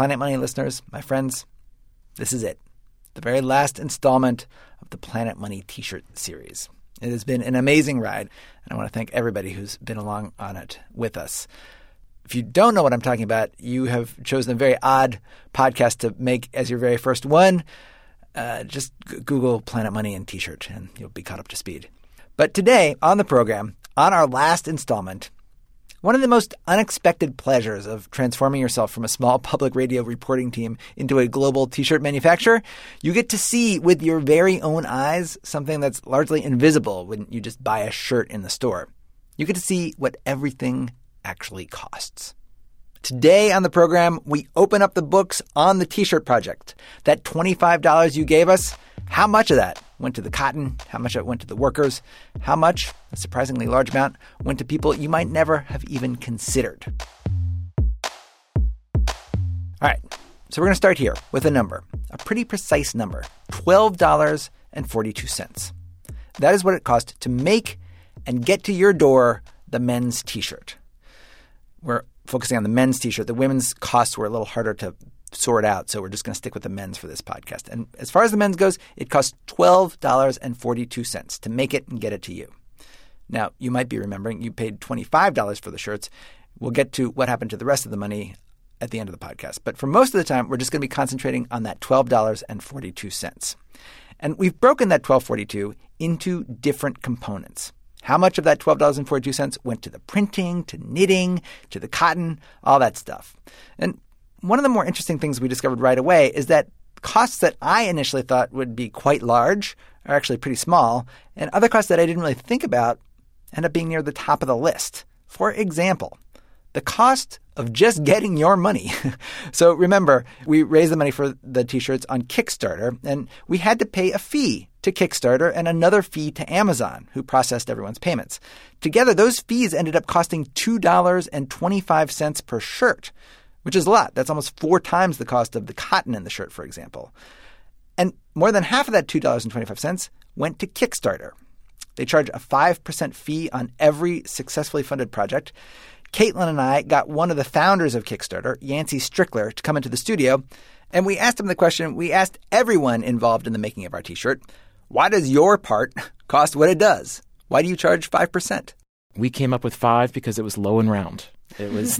Planet Money listeners, my friends, this is it. The very last installment of the Planet Money T-shirt series. It has been an amazing ride, and I want to thank everybody who's been along on it with us. If you don't know what I'm talking about, you have chosen a very odd podcast to make as your very first one. Just Google Planet Money and T-shirt, and you'll be caught up to speed. But today on the program, on our last installment, one of the most unexpected pleasures of transforming yourself from a small public radio reporting team into a global T-shirt manufacturer, you get to see with your very own eyes something that's largely invisible when you just buy a shirt in the store. You get to see what everything actually costs. Today on the program, we open up the books on the T-shirt project. That $25 you gave us, how much of that went to the cotton? How much of it went to the workers? How much, a surprisingly large amount, went to people you might never have even considered? All right, so we're going to start here with a number, a pretty precise number, $12.42. That is what it cost to make and get to your door the men's T-shirt. We're focusing on the men's T-shirt. The women's costs were a little harder to sort out, so we're just going to stick with the men's for this podcast. And as far as the men's goes, it costs $12.42 to make it and get it to you. Now, you might be remembering you paid $25 for the shirts. We'll get to what happened to the rest of the money at the end of the podcast. But for most of the time, we're just going to be concentrating on that $12.42. And we've broken that $12.42 into different components. How much of that $12.42 went to the printing, to knitting, to the cotton, all that stuff. And one of the more interesting things we discovered right away is that costs that I initially thought would be quite large are actually pretty small, and other costs that I didn't really think about end up being near the top of the list. For example, the cost of just getting your money. So remember, we raised the money for the T-shirts on Kickstarter, and we had to pay a fee to Kickstarter and another fee to Amazon, who processed everyone's payments. Together, those fees ended up costing $2.25 per shirt, which is a lot. That's almost 4 times the cost of the cotton in the shirt, for example. And more than half of that $2.25 went to Kickstarter. They charge a 5% fee on every successfully funded project. Caitlin and I got one of the founders of Kickstarter, Yancey Strickler, to come into the studio, and we asked him the question we asked everyone involved in the making of our T-shirt. Why does your part cost what it does? Why do you charge 5%? We came up with 5 because it was low and round. That was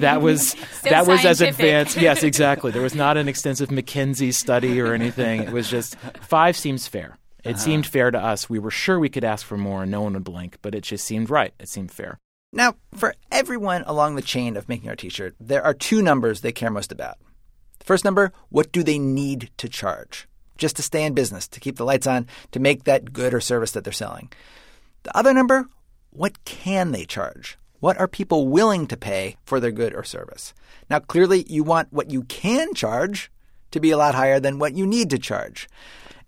as advanced. Yes, exactly. There was not an extensive McKinsey study or anything. It was just 5 seems fair. It seemed fair to us. We were sure we could ask for more and no one would blink, but it just seemed right. It seemed fair. Now, for everyone along the chain of making our T-shirt, there are 2 numbers they care most about. The first number, what do they need to charge? Just to stay in business, to keep the lights on, to make that good or service that they're selling. The other number, what can they charge? What are people willing to pay for their good or service? Now, clearly, you want what you can charge to be a lot higher than what you need to charge.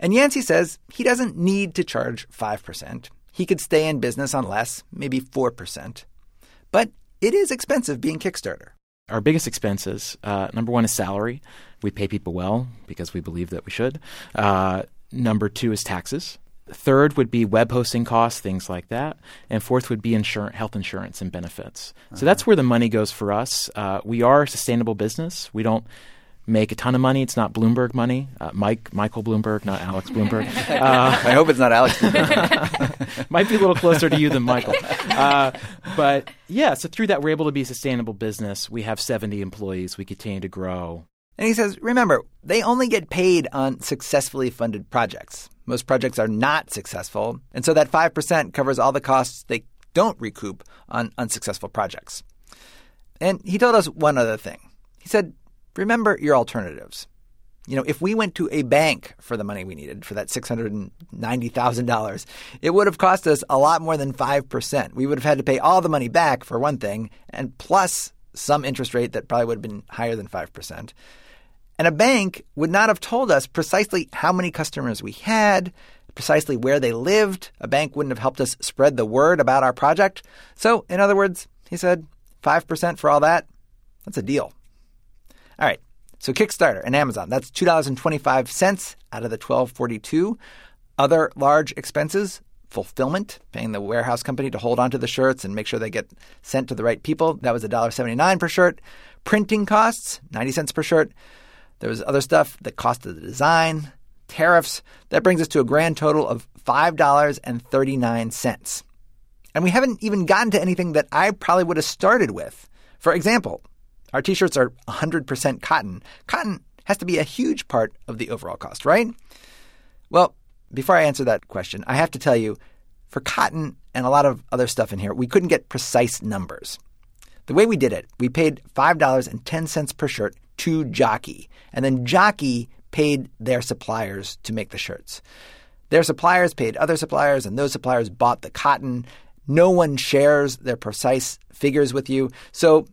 And Yancey says he doesn't need to charge 5%. He could stay in business on less, maybe 4%. But it is expensive being Kickstarter. Our biggest expenses, number one is salary. We pay people well because we believe that we should. Number 2 is taxes. Third would be web hosting costs, things like that. And fourth would be health insurance and benefits. Uh-huh. So that's where the money goes for us. We are a sustainable business. We don't make a ton of money. It's not Bloomberg money. Michael Bloomberg, not Alex Bloomberg. I hope it's not Alex Bloomberg. Might be a little closer to you than Michael. But yeah, so through that, we're able to be a sustainable business. We have 70 employees. We continue to grow. And he says, remember, they only get paid on successfully funded projects. Most projects are not successful. And so that 5% covers all the costs they don't recoup on unsuccessful projects. And he told us one other thing. He said, remember your alternatives. You know, if we went to a bank for the money we needed, for that $690,000, it would have cost us a lot more than 5%. We would have had to pay all the money back for one thing, and plus some interest rate that probably would have been higher than 5%. And a bank would not have told us precisely how many customers we had, precisely where they lived. A bank wouldn't have helped us spread the word about our project. So, in other words, he said, 5% for all that, that's a deal. All right, so Kickstarter and Amazon, that's $2.25 out of the $12.42. Other large expenses, fulfillment, paying the warehouse company to hold onto the shirts and make sure they get sent to the right people. That was $1.79 per shirt. Printing costs, 90 cents per shirt. There was other stuff, the cost of the design, tariffs. That brings us to a grand total of $5.39. And we haven't even gotten to anything that I probably would have started with. For example, our T-shirts are 100% cotton. Cotton has to be a huge part of the overall cost, right? Well, before I answer that question, I have to tell you, for cotton and a lot of other stuff in here, we couldn't get precise numbers. The way we did it, we paid $5.10 per shirt to Jockey, and then Jockey paid their suppliers to make the shirts. Their suppliers paid other suppliers, and those suppliers bought the cotton. No one shares their precise figures with you. So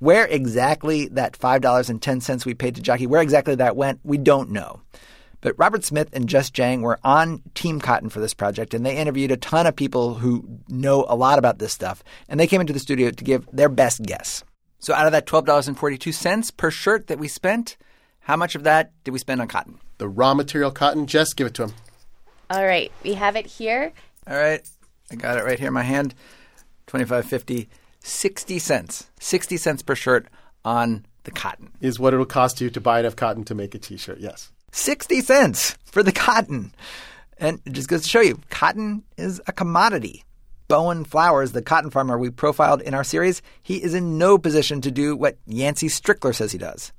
where exactly that $5.10 we paid to Jockey, where exactly that went, we don't know. But Robert Smith and Jess Jang were on Team Cotton for this project, and they interviewed a ton of people who know a lot about this stuff, and they came into the studio to give their best guess. So out of that $12.42 per shirt that we spent, how much of that did we spend on cotton? The raw material cotton. Jess, give it to him. All right. We have it here. All right. I got it right here in my hand. 25, 50, 60 cents. 60 cents per shirt on the cotton. Is what it'll cost you to buy enough cotton to make a T-shirt, yes. 60 cents for the cotton. And it just goes to show you, cotton is a commodity. Bowen Flowers, the cotton farmer we profiled in our series, he is in no position to do what Yancey Strickler says he does.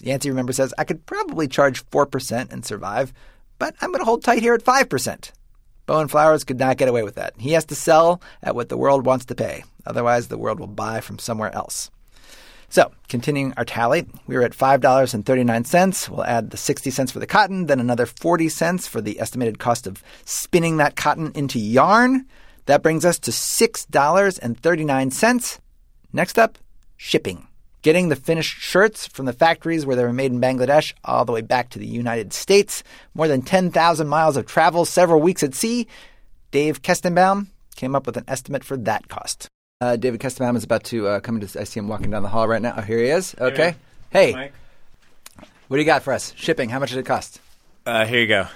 Yancey, remember, says, I could probably charge 4% and survive, but I'm going to hold tight here at 5%. Bowen Flowers could not get away with that. He has to sell at what the world wants to pay. Otherwise, the world will buy from somewhere else. So, continuing our tally, we were at $5.39. We'll add the 60 cents for the cotton, then another 40 cents for the estimated cost of spinning that cotton into yarn. That brings us to $6.39. Next up, shipping. Getting the finished shirts from the factories where they were made in Bangladesh all the way back to the United States. More than 10,000 miles of travel, several weeks at sea. Dave Kestenbaum came up with an estimate for that cost. David Kestenbaum is about to come into this. I see him walking down the hall right now. Oh, here he is. Okay. Hey. Mike. What do you got for us? Shipping. How much did it cost? Here you go.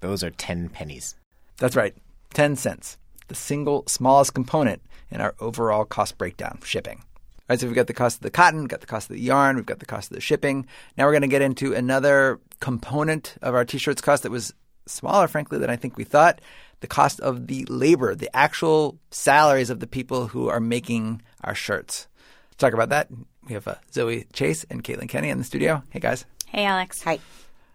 Those are 10 pennies. That's right. 10 cents. The single smallest component in our overall cost breakdown, shipping. All right, so we've got the cost of the cotton, we've got the cost of the yarn, we've got the cost of the shipping. Now we're going to get into another component of our T-shirts cost that was smaller, frankly, than I think we thought. The cost of the labor, the actual salaries of the people who are making our shirts. To talk about that, we have Zoe Chase and Caitlin Kenny in the studio. Hey, guys. Hey, Alex. Hi.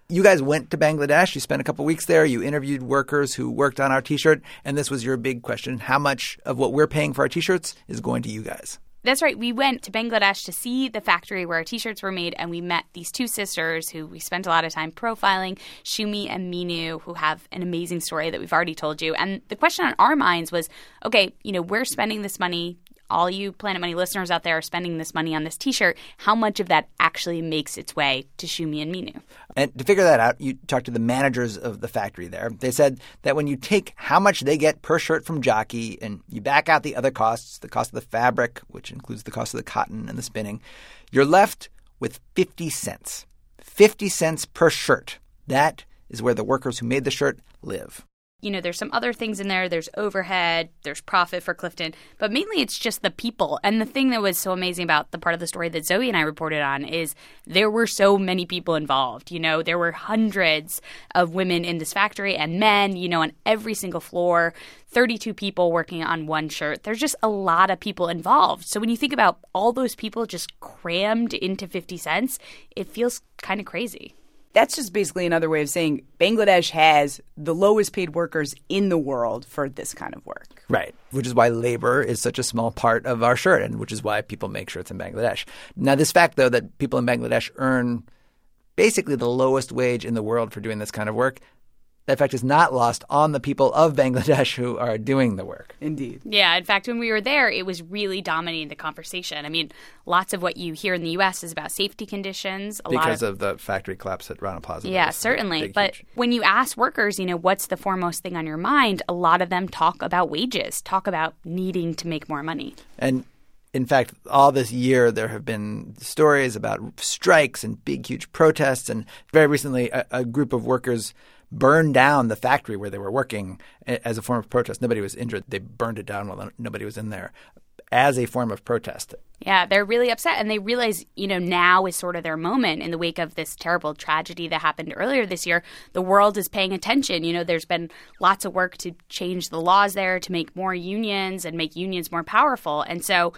You guys went to Bangladesh. You spent a couple weeks there. You interviewed workers who worked on our T-shirt. And this was your big question. How much of what we're paying for our T-shirts is going to you guys? That's right. We went to Bangladesh to see the factory where our T-shirts were made, and we met these two sisters who we spent a lot of time profiling, Shumi and Minu, who have an amazing story that we've already told you. And the question on our minds was, okay, you know, we're spending this money. All you Planet Money listeners out there are spending this money on this T-shirt. How much of that actually makes its way to Shumi and Minu? And to figure that out, you talked to the managers of the factory there. They said that when you take how much they get per shirt from Jockey and you back out the other costs, the cost of the fabric, which includes the cost of the cotton and the spinning, you're left with 50 cents. 50 cents per shirt. That is where the workers who made the shirt live. You know, there's some other things in there. There's overhead. There's profit for Clifton. But mainly it's just the people. And the thing that was so amazing about the part of the story that Zoe and I reported on is there were so many people involved. You know, there were hundreds of women in this factory and men, you know, on every single floor, 32 people working on one shirt. There's just a lot of people involved. So when you think about all those people just crammed into 50 cents, it feels kind of crazy. That's just basically another way of saying Bangladesh has the lowest paid workers in the world for this kind of work. Right, which is why labor is such a small part of our shirt and which is why people make shirts in Bangladesh. Now, this fact, though, that people in Bangladesh earn basically the lowest wage in the world for doing this kind of work, that fact is not lost on the people of Bangladesh who are doing the work. Indeed. Yeah. In fact, when we were there, it was really dominating the conversation. I mean, lots of what you hear in the U.S. is about safety conditions. Because of the factory collapse at Rana Plaza. Yeah, certainly. But when you ask workers, you know, what's the foremost thing on your mind, a lot of them talk about wages, talk about needing to make more money. And in fact, all this year, there have been stories about strikes and big, huge protests. And very recently, a group of workers burned down the factory where they were working as a form of protest. Nobody was injured. They burned it down while nobody was in there. as a form of protest. Yeah, they're really upset. And they realize, you know, now is sort of their moment in the wake of this terrible tragedy that happened earlier this year. The world is paying attention. You know, there's been lots of work to change the laws there, to make more unions and make unions more powerful. And so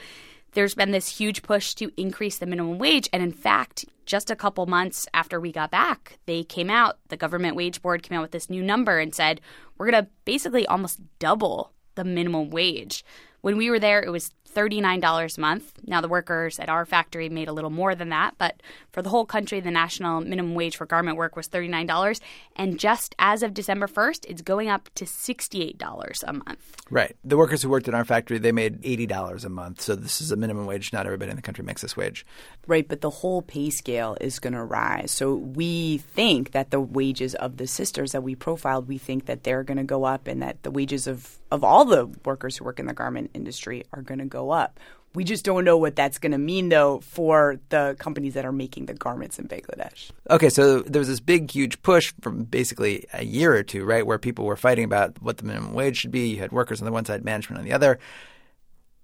there's been this huge push to increase the minimum wage. And in fact, just a couple months after we got back, they came out, the Government Wage Board came out with this new number and said, we're going to basically almost double the minimum wage. When we were there, it was $39 a month. Now, the workers at our factory made a little more than that. But for the whole country, the national minimum wage for garment work was $39. And just as of December 1st, it's going up to $68 a month. Right. The workers who worked in our factory, they made $80 a month. So this is a minimum wage. Not everybody in the country makes this wage. Right. But the whole pay scale is going to rise. So we think that the wages of the sisters that we profiled, we think that they're going to go up and that the wages of all the workers who work in the garment industry are going to go up. We just don't know what that's going to mean, though, for the companies that are making the garments in Bangladesh. Okay, so there was this big, huge push from basically a year or two, right, where people were fighting about what the minimum wage should be. You had workers on the one side, management on the other.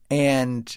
And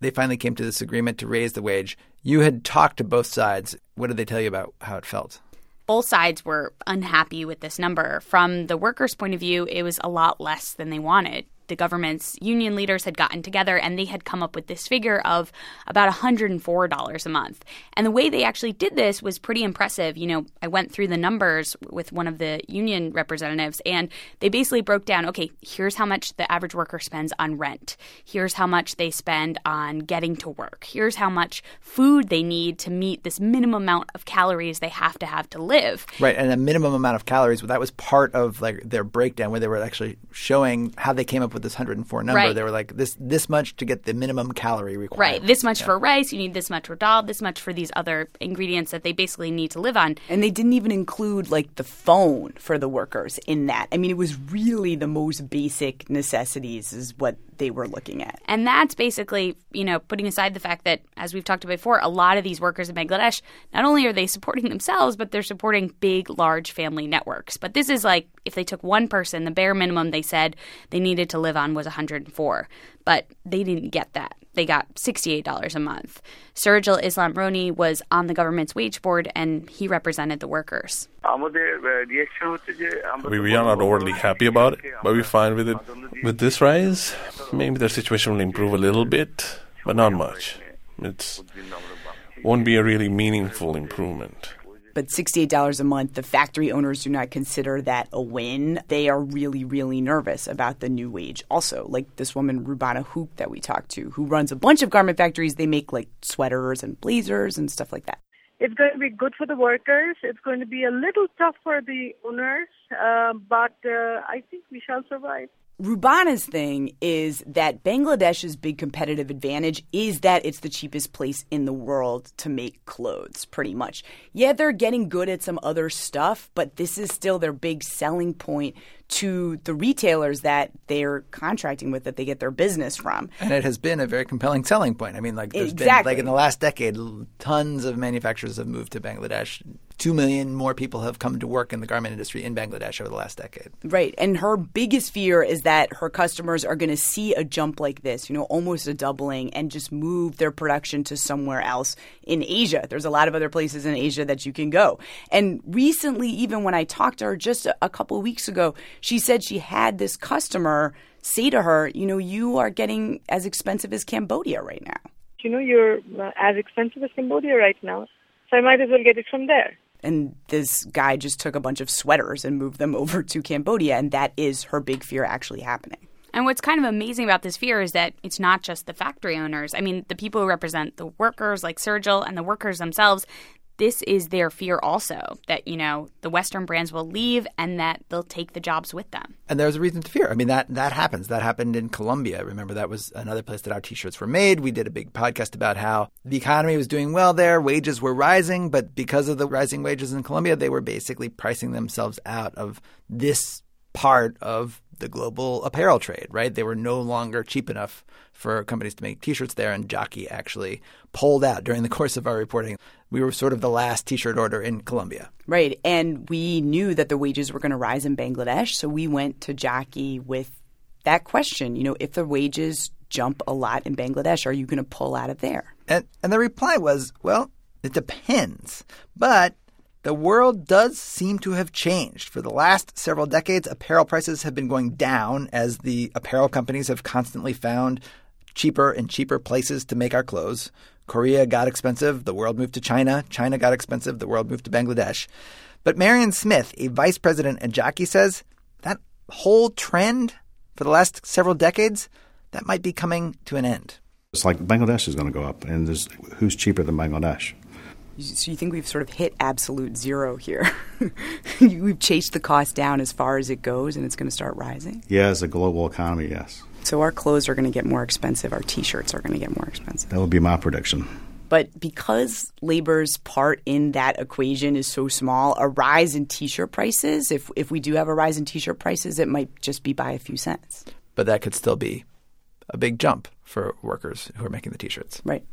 they finally came to this agreement to raise the wage. You had talked to both sides. What did they tell you about how it felt? Both sides were unhappy with this number. From the workers' point of view, it was a lot less than they wanted. The government's union leaders had gotten together and they had come up with this figure of about $104 a month. And the way they actually did this was pretty impressive. You know, I went through the numbers with one of the union representatives and they basically broke down, okay, here's how much the average worker spends on rent. Here's how much they spend on getting to work. Here's how much food they need to meet this minimum amount of calories they have to live. Right. And a minimum amount of calories, that was part of like their breakdown where they were actually showing how they came up with this 104 number, right. They were like, this much to get the minimum calorie required. Right. This much for rice. You need this much for dal. This much for these other ingredients that they basically need to live on. And they didn't even include, like, the phone for the workers in that. I mean, it was really the most basic necessities is what they were looking at. And that's basically, you know, putting aside the fact that, as we've talked about before, a lot of these workers in Bangladesh, not only are they supporting themselves, but they're supporting big, large family networks. But this is like, if they took one person, the bare minimum they said they needed to live on was 104. But they didn't get that. They got $68 a month. Sirajul Islam Roni was on the government's wage board, and he represented the workers. We are not overly happy about it, but we're fine with it. With this rise, maybe their situation will improve a little bit, but not much. It won't be a really meaningful improvement. But $68 a month, the factory owners do not consider that a win. They are really, really nervous about the new wage also. Like this woman, Rubana Hoop, that we talked to, who runs a bunch of garment factories. They make like sweaters and blazers and stuff like that. It's going to be good for the workers. It's going to be a little tough for the owners, but I think we shall survive. Rubana's thing is that Bangladesh's big competitive advantage is that it's the cheapest place in the world to make clothes, pretty much. Yeah, they're getting good at some other stuff, but this is still their big selling point to the retailers that they're contracting with, that they get their business from. And it has been a very compelling selling point. I mean, like there's been, like in the last decade, tons of manufacturers have moved to Bangladesh. 2 million more people have come to work in the garment industry in Bangladesh over the last decade. Right. And her biggest fear is that her customers are going to see a jump like this, you know, almost a doubling, and just move their production to somewhere else in Asia. There's a lot of other places in Asia that you can go. And recently, even when I talked to her just a couple of weeks ago, she said she had this customer say to her, you know, you are getting as expensive as Cambodia right now. You know, you're as expensive as Cambodia right now, so I might as well get it from there. And this guy just took a bunch of sweaters and moved them over to Cambodia, and that is her big fear actually happening. And what's kind of amazing about this fear is that it's not just the factory owners. I mean, the people who represent the workers like Sirajul and the workers themselves – this is their fear also, that, you know, the Western brands will leave and that they'll take the jobs with them. And there's a reason to fear. I mean, that happens. That happened in Colombia. Remember, that was another place that our T-shirts were made. We did a big podcast about how the economy was doing well there. Wages were rising. But because of the rising wages in Colombia, they were basically pricing themselves out of this part of the global apparel trade, right? They were no longer cheap enough for companies to make T-shirts there, and Jockey actually pulled out during the course of our reporting. We were sort of the last T-shirt order in Colombia. Right. And we knew that the wages were going to rise in Bangladesh, so we went to Jockey with that question. You know, if the wages jump a lot in Bangladesh? Are you going to pull out of there? And the reply was, well, it depends. But the world does seem to have changed. For the last several decades, apparel prices have been going down as the apparel companies have constantly found cheaper and cheaper places to make our clothes. Korea got expensive. The world moved to China. China got expensive. The world moved to Bangladesh. But Marion Smith, a vice president at Jockey, says that whole trend for the last several decades, that might be coming to an end. It's like Bangladesh is going to go up, and who's cheaper than Bangladesh? So you think we've sort of hit absolute zero here? We've chased the cost down as far as it goes, and it's going to start rising? Yeah, as a global economy, yes. So our clothes are going to get more expensive. Our T-shirts are going to get more expensive. That would be my prediction. But because labor's part in that equation is so small, a rise in T-shirt prices, if we do have a rise in T-shirt prices, it might just be by a few cents. But that could still be a big jump for workers who are making the T-shirts. Right.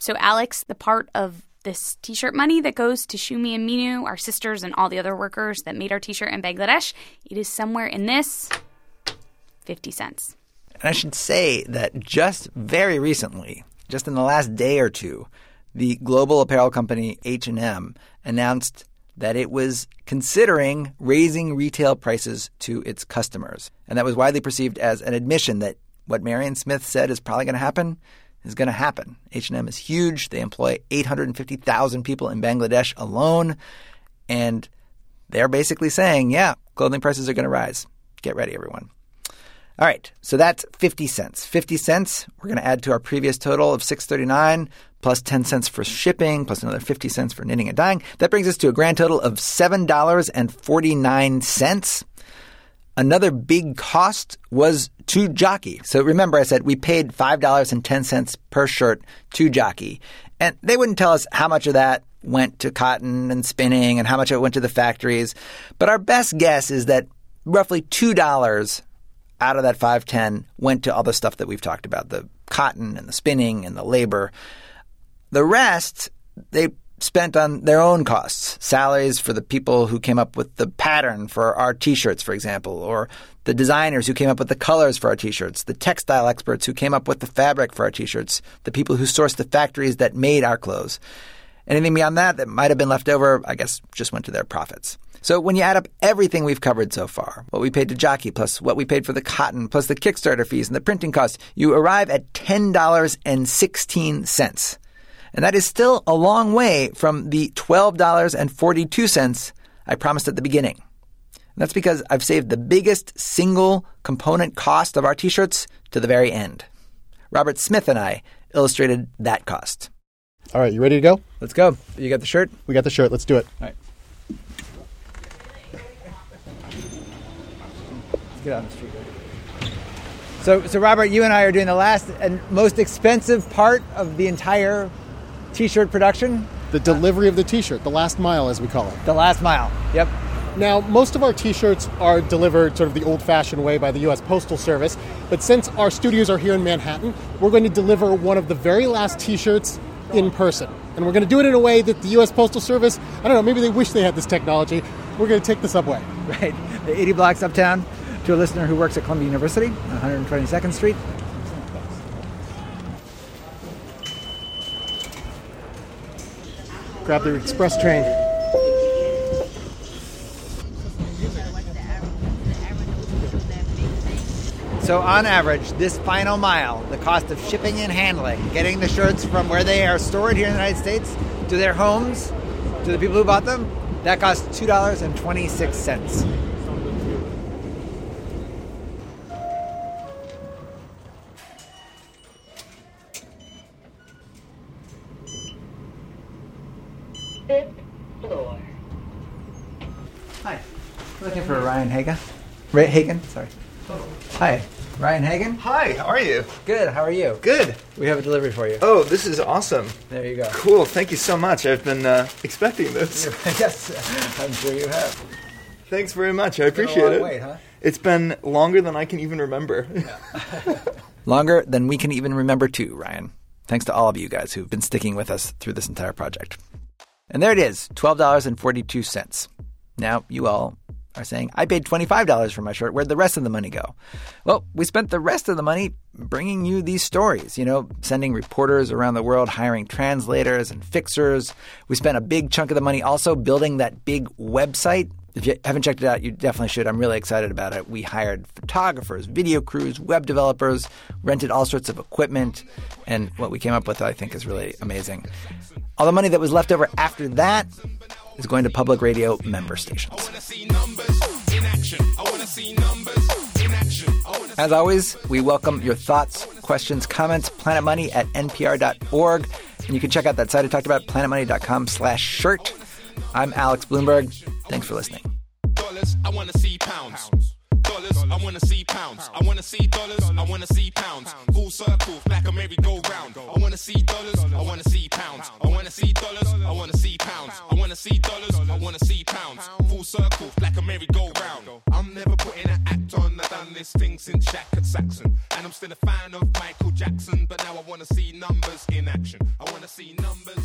So, Alex, the part of this T-shirt money that goes to Shumi and Minu, our sisters, and all the other workers that made our T-shirt in Bangladesh, it is somewhere in this 50 cents. And I should say that just very recently, just in the last day or two, the global apparel company H&M announced that it was considering raising retail prices to its customers. And that was widely perceived as an admission that what Marion Smith said is probably going to happen is going to happen. H&M is huge. They employ 850,000 people in Bangladesh alone. And they're basically saying, yeah, clothing prices are going to rise. Get ready, everyone. All right, so that's 50 cents. 50 cents we're going to add to our previous total of $6.39 plus 10 cents for shipping plus another 50 cents for knitting and dyeing. That brings us to a grand total of $7.49. Another big cost was to Jockey. So remember I said we paid $5.10 per shirt to Jockey. And they wouldn't tell us how much of that went to cotton and spinning and how much of it went to the factories. But our best guess is that roughly $2 out of that $5.10 went to all the stuff that we've talked about, the cotton and the spinning and the labor. The rest they spent on their own costs, salaries for the people who came up with the pattern for our T-shirts, for example, or the designers who came up with the colors for our T-shirts, the textile experts who came up with the fabric for our T-shirts, the people who sourced the factories that made our clothes. Anything beyond that that might have been left over, I guess, just went to their profits. So when you add up everything we've covered so far, what we paid to Jockey plus what we paid for the cotton plus the Kickstarter fees and the printing costs, you arrive at $10.16. And that is still a long way from the $12.42 I promised at the beginning. And that's because I've saved the biggest single component cost of our T-shirts to the very end. Robert Smith and I illustrated that cost. All right, you ready to go? Let's go. You got the shirt? We got the shirt. Let's do it. All right. Let's get out on the street. So Robert, you and I are doing the last and most expensive part of the entire T-shirt production. The delivery of the T-shirt, the last mile as we call it. The last mile, yep. Now, most of our T-shirts are delivered sort of the old-fashioned way by the U.S. Postal Service. But since our studios are here in Manhattan, we're going to deliver one of the very last T-shirts in person. And we're going to do it in a way that the U.S. Postal Service, I don't know, maybe they wish they had this technology. We're going to take the subway. Right. 80 blocks uptown to a listener who works at Columbia University, 122nd Street. Grab the express train. So on average, this final mile, the cost of shipping and handling, getting the shirts from where they are stored here in the United States to their homes, to the people who bought them, that costs $2.26. Hi, we're looking for Ryan Hagen. Hi. Ryan Hagen? Hi, how are you? Good, how are you? Good. We have a delivery for you. Oh, this is awesome. There you go. Cool, thank you so much. I've been expecting this. Yes, I'm sure you have. Thanks very much, I appreciate it. It's been a long wait, huh? It's been longer than I can even remember. Yeah. Longer than we can even remember too, Ryan. Thanks to all of you guys who've been sticking with us through this entire project. And there it is, $12.42. Now, you all are saying, I paid $25 for my shirt. Where'd the rest of the money go? Well, we spent the rest of the money bringing you these stories, you know, sending reporters around the world, hiring translators and fixers. We spent a big chunk of the money also building that big website. If you haven't checked it out, you definitely should. I'm really excited about it. We hired photographers, video crews, web developers, rented all sorts of equipment. And what we came up with, I think, is really amazing. All the money that was left over after that is going to public radio member stations. As always, we welcome your thoughts, questions, comments, planetmoney at npr.org. And you can check out that site I talked about, planetmoney.com/shirt. I'm Alex Bloomberg. Thanks for listening. I want to see pounds. I want to see pounds. I want to see dollars. I want to see pounds. Full circle, like a merry-go-round. I want to see dollars. I want to see pounds. I want to see dollars. I want to see pounds. I want to see dollars. I want to see pounds. Full circle, like a merry-go-round. I'm never putting an act on. I've done this thing since Shaq at Saxon. And I'm still a fan of Michael Jackson. But now I want to see numbers in action. I want to see numbers.